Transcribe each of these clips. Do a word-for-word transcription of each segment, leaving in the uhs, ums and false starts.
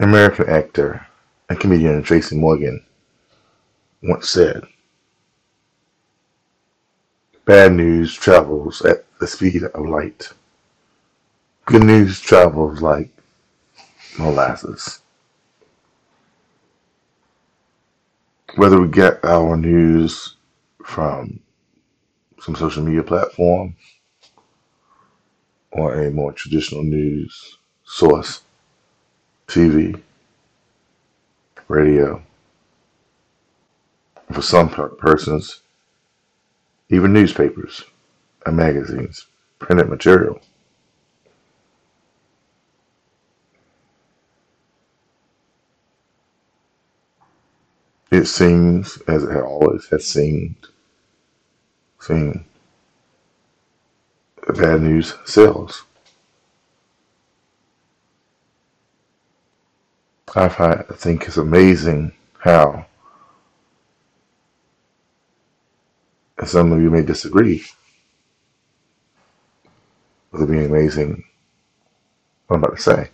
American actor and comedian Tracy Morgan once said, "Bad news travels at the speed of light. Good news travels like molasses." Whether we get our news from some social media platform or a more traditional news source, T V, radio, and for some persons, even newspapers and magazines, printed material. It seems, as it always has seemed, seemed that bad news sells. I, find, I think it's amazing how, and some of you may disagree with it being amazing, what I'm about to say.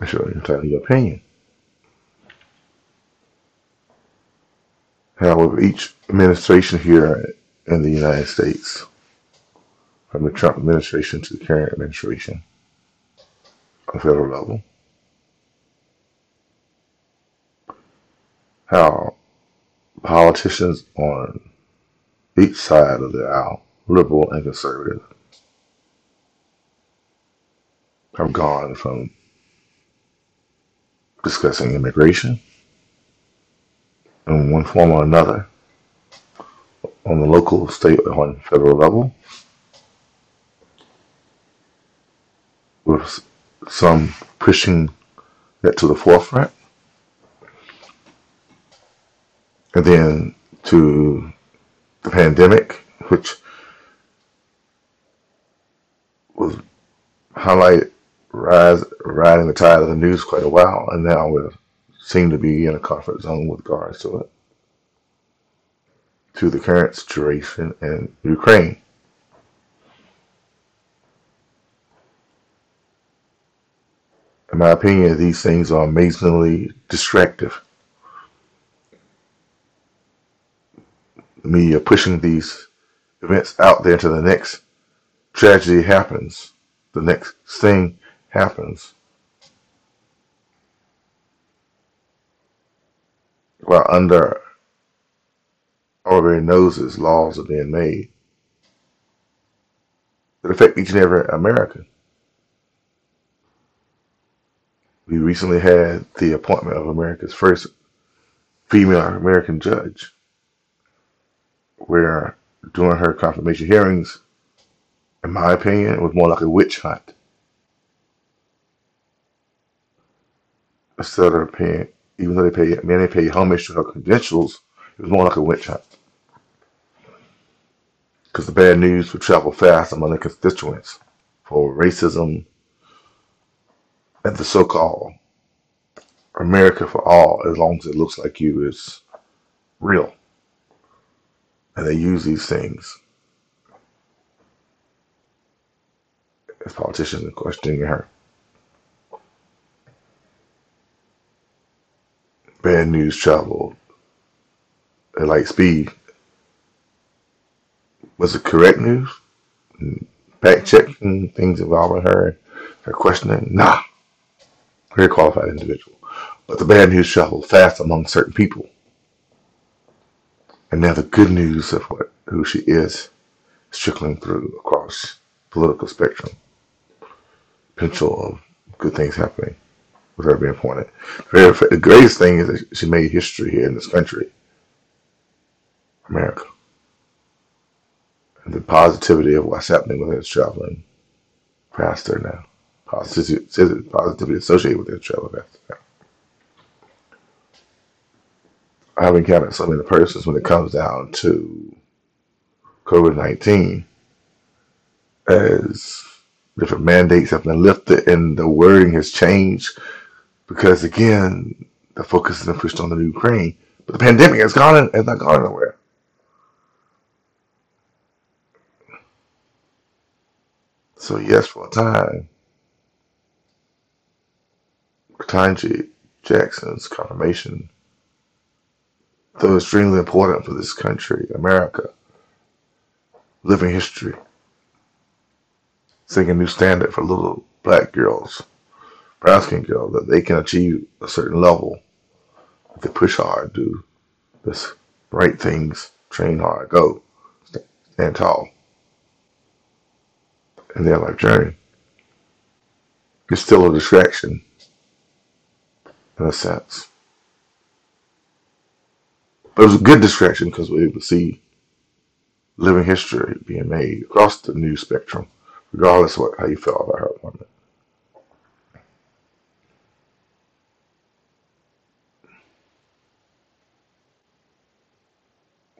I'm sure you're entitled to your opinion. How with each administration here in the United States, from the Trump administration to the current administration, on a federal level, how politicians on each side of the aisle, liberal and conservative, have gone from discussing immigration in one form or another on the local, state, or federal level, with some pushing that to the forefront, and then to the pandemic, which was highlighted rise, riding the tide of the news quite a while, and now we seem to be in a comfort zone with regards to it, to the current situation in Ukraine. In my opinion, these things are amazingly distractive. The media pushing these events out there until the next tragedy happens, the next thing happens, while under our very noses laws are being made that affect each and every American. We recently had the appointment of America's first female American judge, where during her confirmation hearings, in my opinion, it was more like a witch hunt. Instead of paying, even though they pay, many pay homage to her credentials, it was more like a witch hunt. Because the bad news would travel fast among their constituents for racism and the so-called America for all, as long as it looks like you, is real. And they use these things as politicians are questioning her. Bad news traveled at light speed. Was it correct news? Fact checking things involving her, her questioning? Nah. Very qualified individual. But the bad news traveled fast among certain people. And now the good news of what, who she is is trickling through across political spectrum. Potential of good things happening with her being appointed. The greatest thing is that she made history here in this country, America. And the positivity of what's happening with it is traveling faster now. Positivity, positivity associated with it is traveling faster now. I've encountered so many persons when it comes down to COVID nineteen, as different mandates have been lifted and the wording has changed, because again, the focus has been pushed on the Ukraine, but the pandemic has gone has not gone anywhere. So yes, for a time, Ketanji Jackson's confirmation, though extremely important for this country, America, living history, setting a new standard for little black girls, brown-skinned girls, that they can achieve a certain level if they push hard, do the right things, train hard, go, stand tall in their life journey. It's still a distraction, in a sense. But it was a good distraction because we were able to see living history being made across the news spectrum, regardless of what, how you felt about her woman.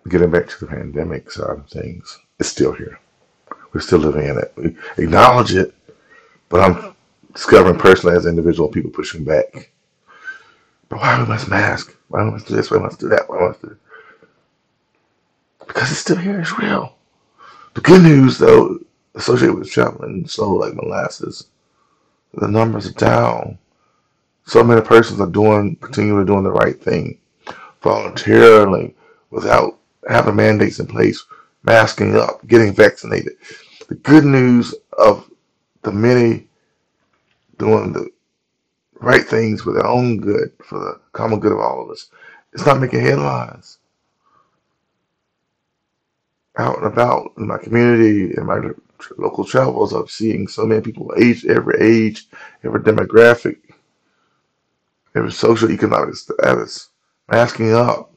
Getting back to the pandemic side of things, it's still here. We're still living in it. We acknowledge it, but I'm discovering personally as an individual people pushing back. But why we must mask? Why we must do this? Why we must do that? Why we must do that? Because it's still here. It's real. The good news, though, associated with traveling slow like molasses, the numbers are down. So many persons are doing, continually doing the right thing, voluntarily, without having mandates in place, masking up, getting vaccinated. The good news of the many doing the right things for their own good, for the common good of all of us, it's not making headlines. Out and about in my community, in my local travels, I'm seeing so many people, age, every age, every demographic, every socioeconomic status, masking up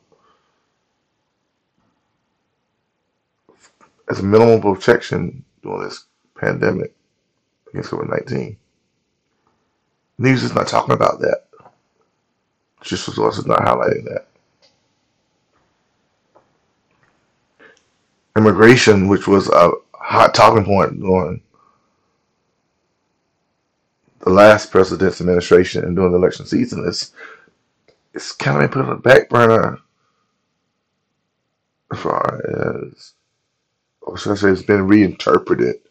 as a minimum protection during this pandemic against COVID nineteen. News is not talking about that. Just resources is not highlighting that. Immigration, which was a hot talking point during the last president's administration and during the election season, is it's kind of been put on the back burner as far as, or should I say, it's been reinterpreted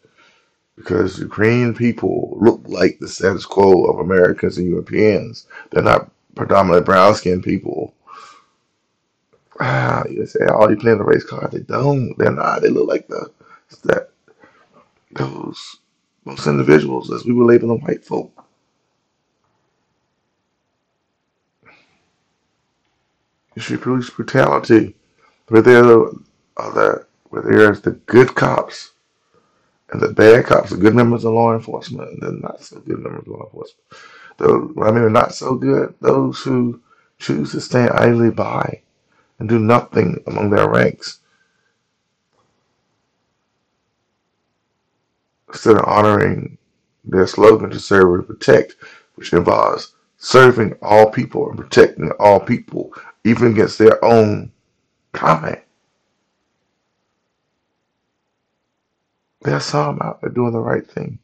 because Ukrainian people look like the status quo of Americans and Europeans. They're not predominantly brown-skinned people. Ah, you say, oh, you're playing the race card. They don't. They're not. They look like the that those most individuals as we were labeling white folk. It's police brutality, but they're the other. Where there's the good cops and the bad cops, the good members of law enforcement and the not so good members of law enforcement. The, I mean, not so good, those who choose to stand idly by and do nothing among their ranks instead of honoring their slogan to serve and protect, which involves serving all people and protecting all people, even against their own comment. There's some out there doing the right thing,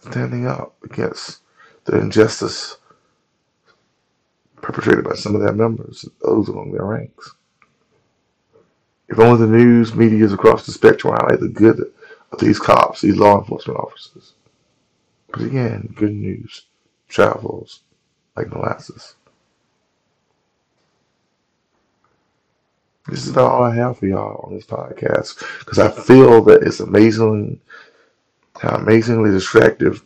standing up against the injustice perpetrated by some of their members, those along their ranks. If only the news media is across the spectrum highlight the good of these cops, these law enforcement officers. But again, good news travels like molasses. This is about all I have for y'all on this podcast, because I feel that it's amazing how amazingly distractive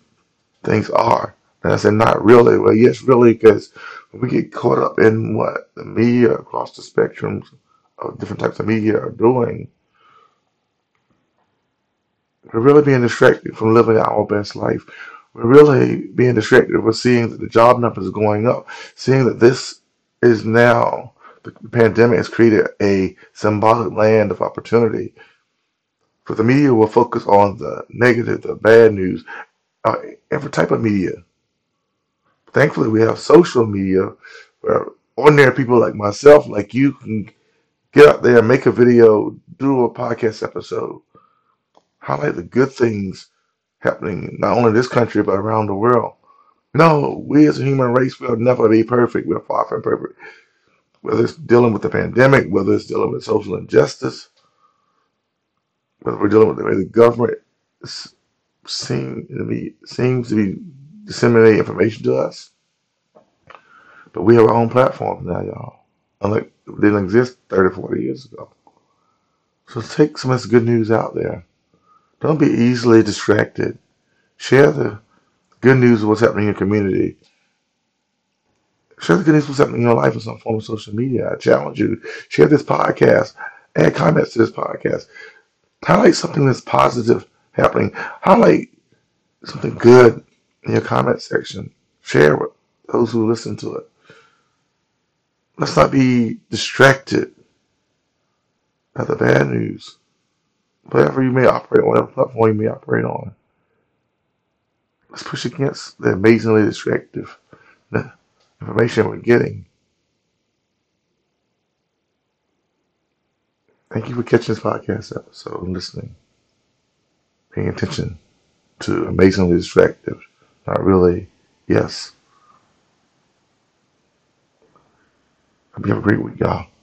things are. And I said, not really. Well, yes, really, because we get caught up in what the media across the spectrum of different types of media are doing. We're really being distracted from living our best life. We're really being distracted from seeing that the job numbers are going up, seeing that this is now. The pandemic has created a symbolic land of opportunity. For the media will focus on the negative, the bad news, uh, every type of media. Thankfully, we have social media where ordinary people like myself, like you, can get out there, make a video, do a podcast episode, highlight the good things happening not only in this country but around the world. No, we as a human race will never be perfect. We're far from perfect. Whether it's dealing with the pandemic, whether it's dealing with social injustice, whether we're dealing with the way the government seems to be, seems to be disseminate information to us. But we have our own platforms now, y'all. Unlike it didn't exist thirty, forty years ago. So take some of this good news out there. Don't be easily distracted. Share the good news of what's happening in your community. Share the good news of what's happening in your life in some form of social media. I challenge you. Share this podcast. Add comments to this podcast. Highlight something that's positive happening. Highlight something good in your comment section. Share with those who listen to it. Let's not be distracted by the bad news. Whatever you may operate on, whatever platform you may operate on. Let's push against the amazingly distractive information we're getting. Thank you for catching this podcast episode and listening. Paying attention to amazingly distractive. Not really. Yes. Hope you have a great week, y'all.